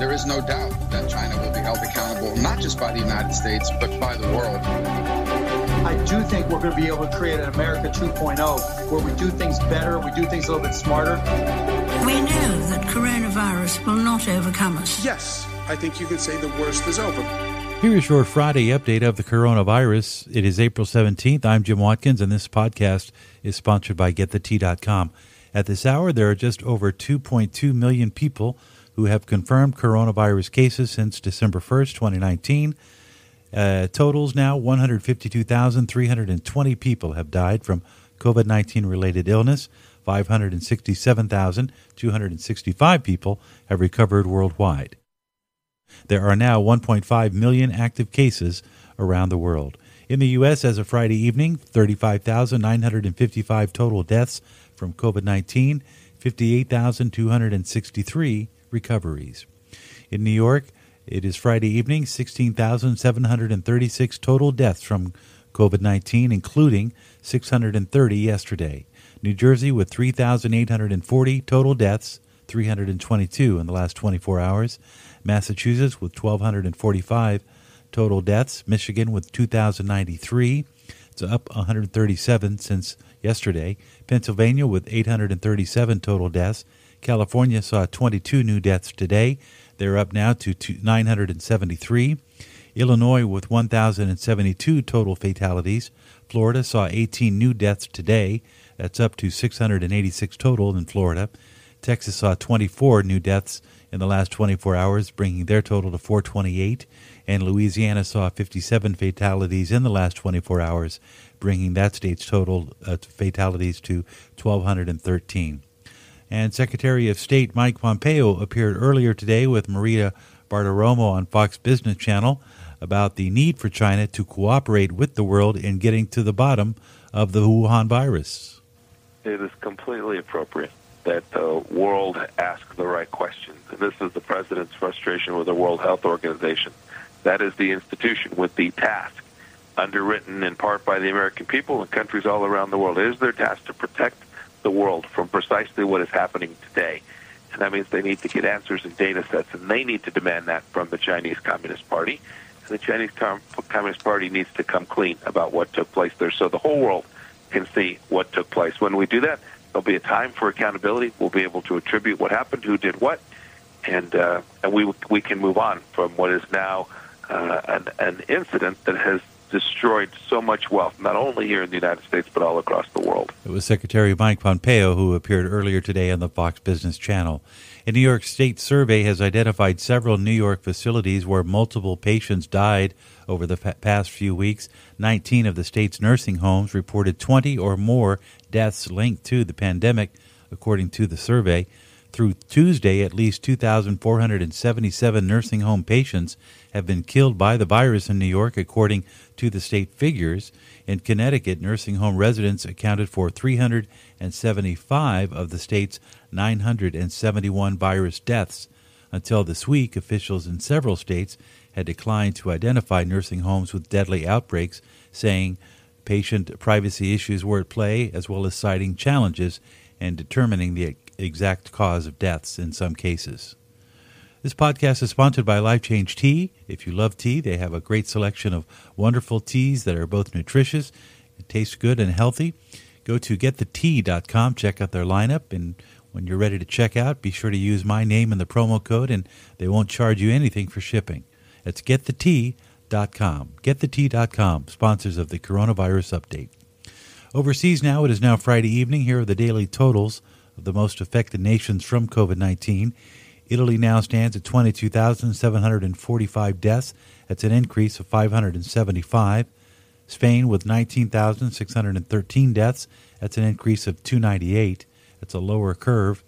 There is no doubt that China will be held accountable, not just by the United States, but by the world. I do think we're going to be able to create an America 2.0, where we do things better, we do things a little bit smarter. We know that coronavirus will not overcome us. Yes, I think you can say the worst is over. Here is your Friday update of the coronavirus. It is April 17th. I'm Jim Watkins, and this podcast is sponsored by GetTheTea.com. At this hour, there are just over 2.2 million people who have confirmed coronavirus cases since December 1st, 2019. Totals now, 152,320 people have died from COVID-19-related illness. 567,265 people have recovered worldwide. There are now 1.5 million active cases around the world. In the U.S., as of Friday evening, 35,955 total deaths from COVID-19, 58,263 recoveries. In New York, it is Friday evening, 16,736 total deaths from COVID-19, including 630 yesterday. New Jersey with 3,840 total deaths, 322 in the last 24 hours. Massachusetts with 1,245 total deaths. Michigan with 2,093. It's up 137 since yesterday. Pennsylvania with 837 total deaths. California saw 22 new deaths today. They're up now to 973. Illinois with 1,072 total fatalities. Florida saw 18 new deaths today. That's up to 686 total in Florida. Texas saw 24 new deaths in the last 24 hours, bringing their total to 428. And Louisiana saw 57 fatalities in the last 24 hours, bringing that state's total fatalities to 1,213. And Secretary of State Mike Pompeo appeared earlier today with Maria Bartiromo on Fox Business Channel about the need for China to cooperate with the world in getting to the bottom of the Wuhan virus. It is completely appropriate that the world ask the right questions. And this is the president's frustration with the World Health Organization. That is the institution with the task, underwritten in part by the American people and countries all around the world. It is their task to protect the world from precisely what is happening today. And that means they need to get answers and data sets, and they need to demand that from the Chinese Communist Party. And the Chinese Communist Party needs to come clean about what took place there so the whole world can see what took place. When we do that, there'll be a time for accountability. We'll be able to attribute what happened, who did what, and we can move on from what is now an incident that has destroyed so much wealth, not only here in the United States, but all across the world. It was Secretary Mike Pompeo who appeared earlier today on the Fox Business Channel. A New York State survey has identified several New York facilities where multiple patients died over the past few weeks. 19 of the state's nursing homes reported 20 or more deaths linked to the pandemic, according to the survey. Through Tuesday, at least 2,477 nursing home patients have been killed by the virus in New York, according to the state figures. In Connecticut, nursing home residents accounted for 375 of the state's 971 virus deaths. Until this week, officials in several states had declined to identify nursing homes with deadly outbreaks, saying patient privacy issues were at play, as well as citing challenges in determining the exact cause of deaths in some cases. This podcast is sponsored by Life Change Tea. If you love tea, they have a great selection of wonderful teas that are both nutritious, taste good, and healthy. Go to GetTheTea.com, check out their lineup, and when you're ready to check out, be sure to use my name and the promo code, and they won't charge you anything for shipping. That's GetTheTea.com. GetTheTea.com, sponsors of the coronavirus update. Overseas now, it is now Friday evening. Here are the daily totals of the most affected nations from COVID-19. Italy now stands at 22,745 deaths. That's an increase of 575. Spain with 19,613 deaths. That's an increase of 298. That's a lower curve.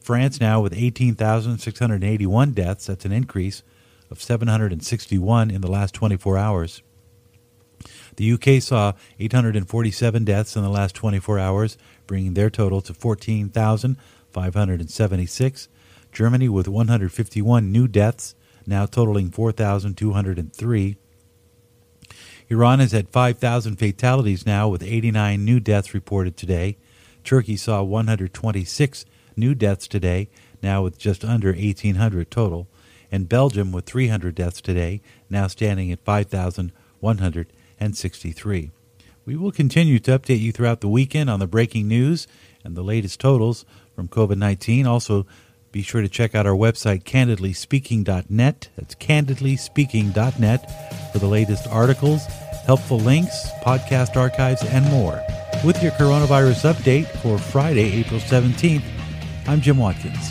France now with 18,681 deaths. That's an increase of 761 in the last 24 hours. The UK saw 847 deaths in the last 24 hours, bringing their total to 14,576. Germany with 151 new deaths, now totaling 4,203. Iran is at 5,000 fatalities now, with 89 new deaths reported today. Turkey saw 126 new deaths today, now with just under 1,800 total. and Belgium with 300 deaths today, now standing at 5,163. We will continue to update you throughout the weekend on the breaking news and the latest totals from COVID-19. Also, be sure to check out our website, candidlyspeaking.net. That's candidlyspeaking.net for the latest articles, helpful links, podcast archives, and more. With your coronavirus update for Friday, April 17th, I'm Jim Watkins.